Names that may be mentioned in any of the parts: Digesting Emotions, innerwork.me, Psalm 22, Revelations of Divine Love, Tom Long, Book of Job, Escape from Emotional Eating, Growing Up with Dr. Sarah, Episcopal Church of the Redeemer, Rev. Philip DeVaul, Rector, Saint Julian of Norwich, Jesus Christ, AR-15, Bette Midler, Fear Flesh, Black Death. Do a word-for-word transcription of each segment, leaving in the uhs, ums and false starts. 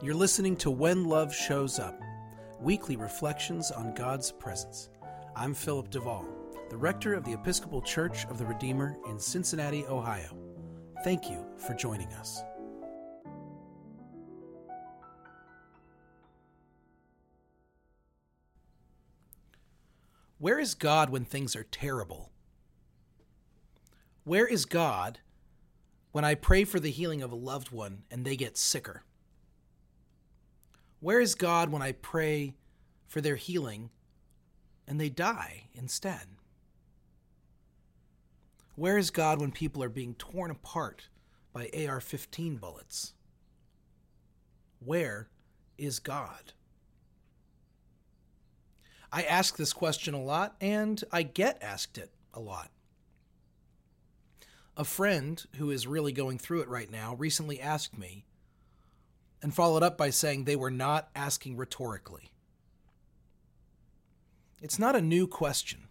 You're listening to When Love Shows Up, weekly reflections on God's presence. I'm Philip DeVaul, the rector of the Episcopal Church of the Redeemer in Cincinnati, Ohio. Thank you for joining us. Where is God when things are terrible? Where is God when I pray for the healing of a loved one and they get sicker? Where is God when I pray for their healing and they die instead? Where is God when people are being torn apart by A R fifteen bullets? Where is God? I ask this question a lot, and I get asked it a lot. A friend who is really going through it right now recently asked me, and followed up by saying they were not asking rhetorically. It's not a new question.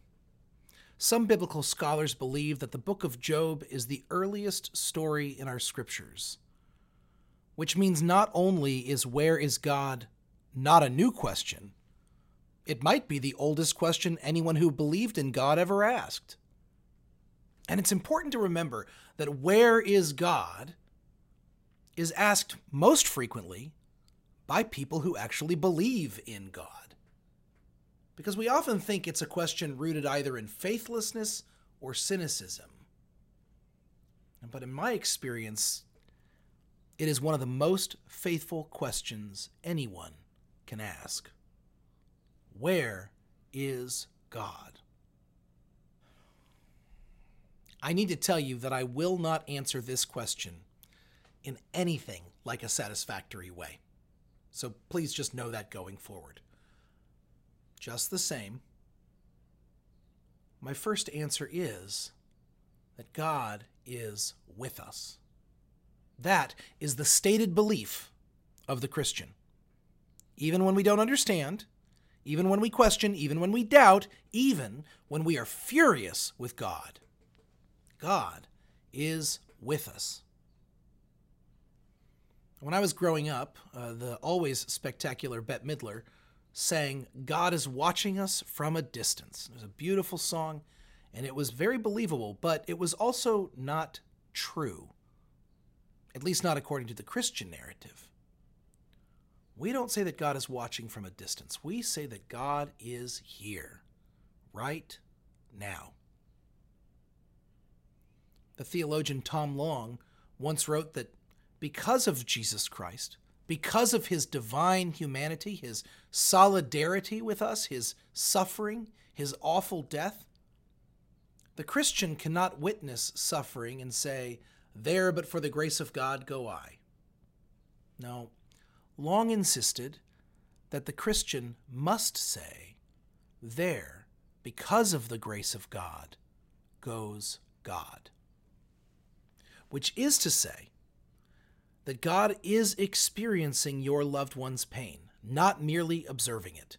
Some biblical scholars believe that the Book of Job is the earliest story in our scriptures, which means not only is where is God not a new question, it might be the oldest question anyone who believed in God ever asked. And it's important to remember that where is God is asked most frequently by people who actually believe in God. Because we often think it's a question rooted either in faithlessness or cynicism. But in my experience, it is one of the most faithful questions anyone can ask. Where is God? I need to tell you that I will not answer this question in anything like a satisfactory way. So please just know that going forward. Just the same, my first answer is that God is with us. That is the stated belief of the Christian. Even when we don't understand, even when we question, even when we doubt, even when we are furious with God, God is with us. When I was growing up, uh, the always spectacular Bette Midler sang, "God is watching us from a distance." It was a beautiful song, and it was very believable, but it was also not true, at least not according to the Christian narrative. We don't say that God is watching from a distance. We say that God is here, right now. The theologian Tom Long once wrote that because of Jesus Christ, because of his divine humanity, his solidarity with us, his suffering, his awful death, the Christian cannot witness suffering and say, "There, but for the grace of God, go I." No, Long insisted that the Christian must say, "There, because of the grace of God, goes God." Which is to say, that God is experiencing your loved one's pain, not merely observing it.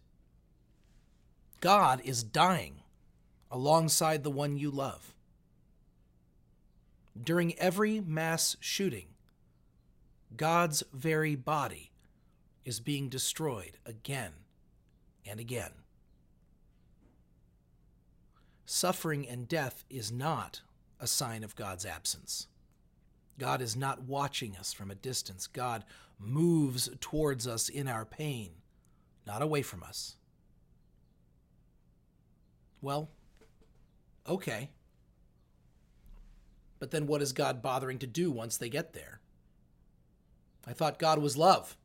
God is dying alongside the one you love. During every mass shooting, God's very body is being destroyed again and again. Suffering and death is not a sign of God's absence. God is not watching us from a distance. God moves towards us in our pain, not away from us. Well, okay. But then what is God bothering to do once they get there? I thought God was love.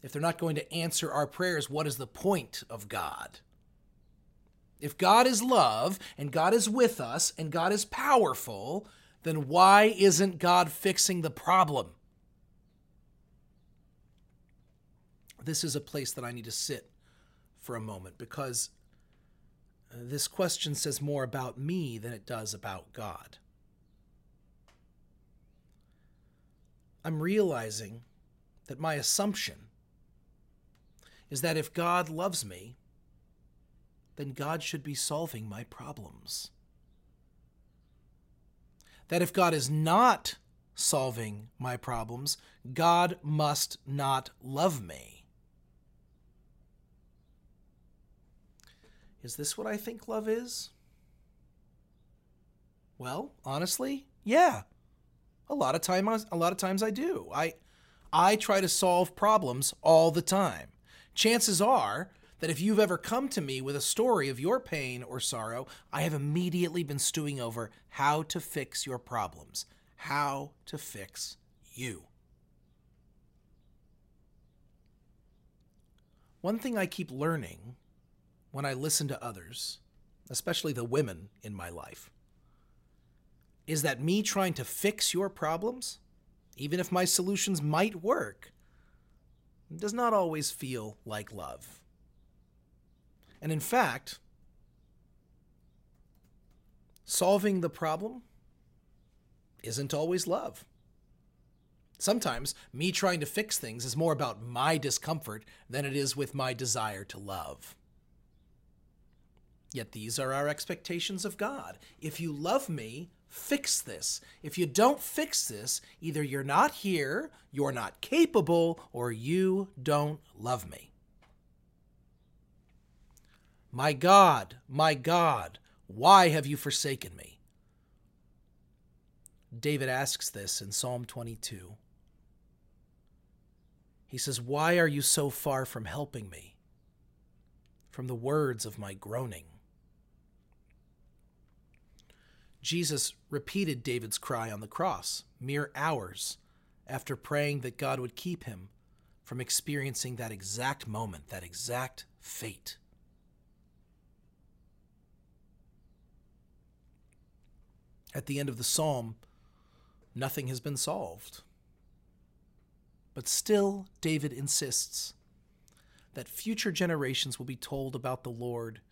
If they're not going to answer our prayers, what is the point of God? If God is love, and God is with us, and God is powerful, then why isn't God fixing the problem? This is a place that I need to sit for a moment, because this question says more about me than it does about God. I'm realizing that my assumption is that if God loves me, then God should be solving my problems. That if God is not solving my problems. God must not love me. Is this what I think love is? Well, honestly, yeah. A lot of time, a lot of times I do. I, I try to solve problems all the time. Chances are that if you've ever come to me with a story of your pain or sorrow, I have immediately been stewing over how to fix your problems, how to fix you. One thing I keep learning when I listen to others, especially the women in my life, is that me trying to fix your problems, even if my solutions might work, does not always feel like love. And in fact, solving the problem isn't always love. Sometimes me trying to fix things is more about my discomfort than it is with my desire to love. Yet these are our expectations of God. If you love me, fix this. If you don't fix this, either you're not here, you're not capable, or you don't love me. My God, my God, why have you forsaken me? David asks this in Psalm twenty-two. He says, why are you so far from helping me, from the words of my groaning? Jesus repeated David's cry on the cross mere hours after praying that God would keep him from experiencing that exact moment, that exact fate. At the end of the psalm, nothing has been solved. But still, David insists that future generations will be told about the Lord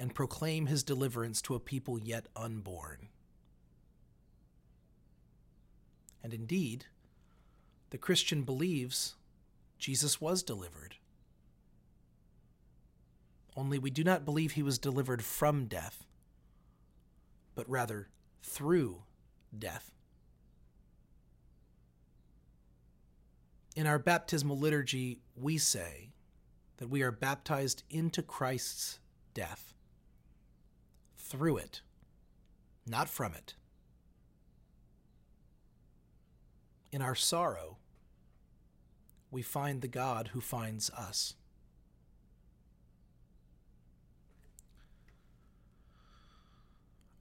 and proclaim his deliverance to a people yet unborn. And indeed, the Christian believes Jesus was delivered. Only we do not believe he was delivered from death, but rather through death. In our baptismal liturgy, we say that we are baptized into Christ's death. Through it, not from it. In our sorrow, we find the God who finds us.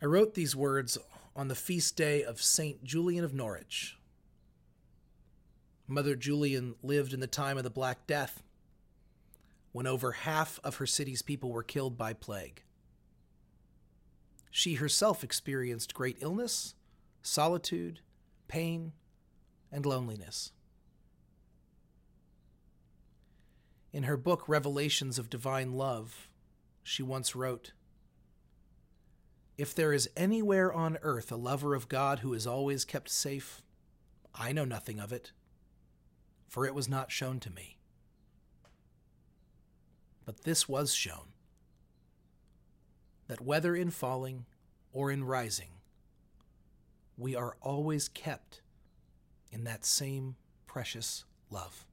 I wrote these words on the feast day of Saint Julian of Norwich. Mother Julian lived in the time of the Black Death, when over half of her city's people were killed by plague. She herself experienced great illness, solitude, pain, and loneliness. In her book, Revelations of Divine Love, she once wrote, if there is anywhere on earth a lover of God who is always kept safe, I know nothing of it, for it was not shown to me. But this was shown, that whether in falling or in rising, we are always kept in that same precious love.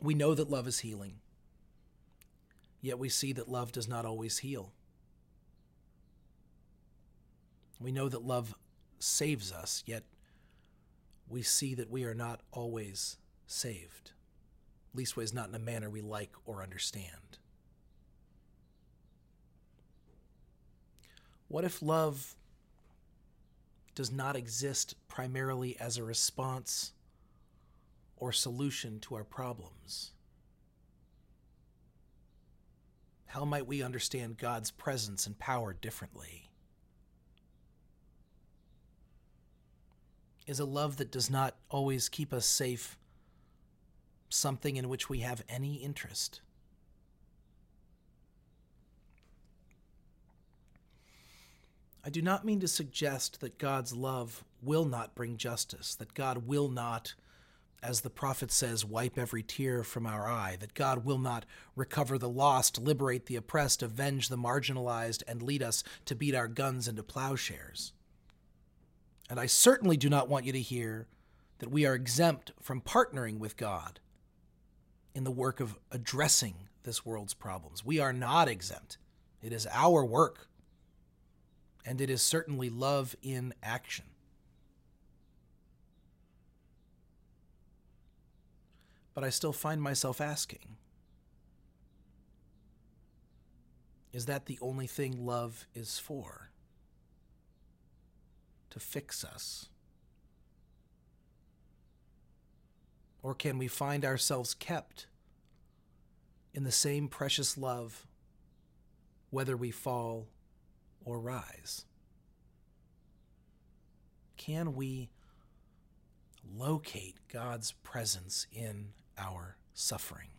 We know that love is healing, yet we see that love does not always heal. We know that love saves us, yet we see that we are not always saved. Leastways, not in a manner we like or understand. What if love does not exist primarily as a response or solution to our problems? How might we understand God's presence and power differently? Is a love that does not always keep us safe something in which we have any interest? I do not mean to suggest that God's love will not bring justice, that God will not as the prophet says, wipe every tear from our eye, that God will not recover the lost, liberate the oppressed, avenge the marginalized, and lead us to beat our guns into plowshares. And I certainly do not want you to hear that we are exempt from partnering with God in the work of addressing this world's problems. We are not exempt. It is our work, and it is certainly love in action. But I still find myself asking, is that the only thing love is for? To fix us? Or can we find ourselves kept in the same precious love, whether we fall or rise? Can we locate God's presence in our suffering,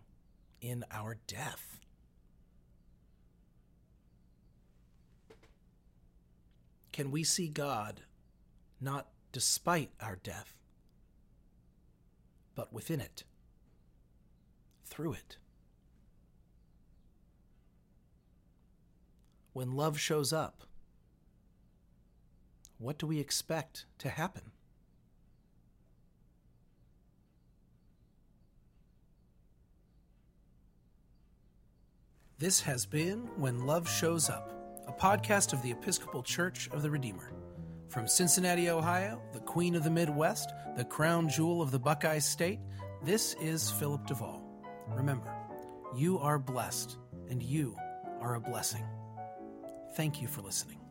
in our death? Can we see God not despite our death, but within it, through it? When love shows up, what do we expect to happen? This has been When Love Shows Up, a podcast of the Episcopal Church of the Redeemer. From Cincinnati, Ohio, the Queen of the Midwest, the crown jewel of the Buckeye State, this is Philip DeVaul. Remember, you are blessed, and you are a blessing. Thank you for listening.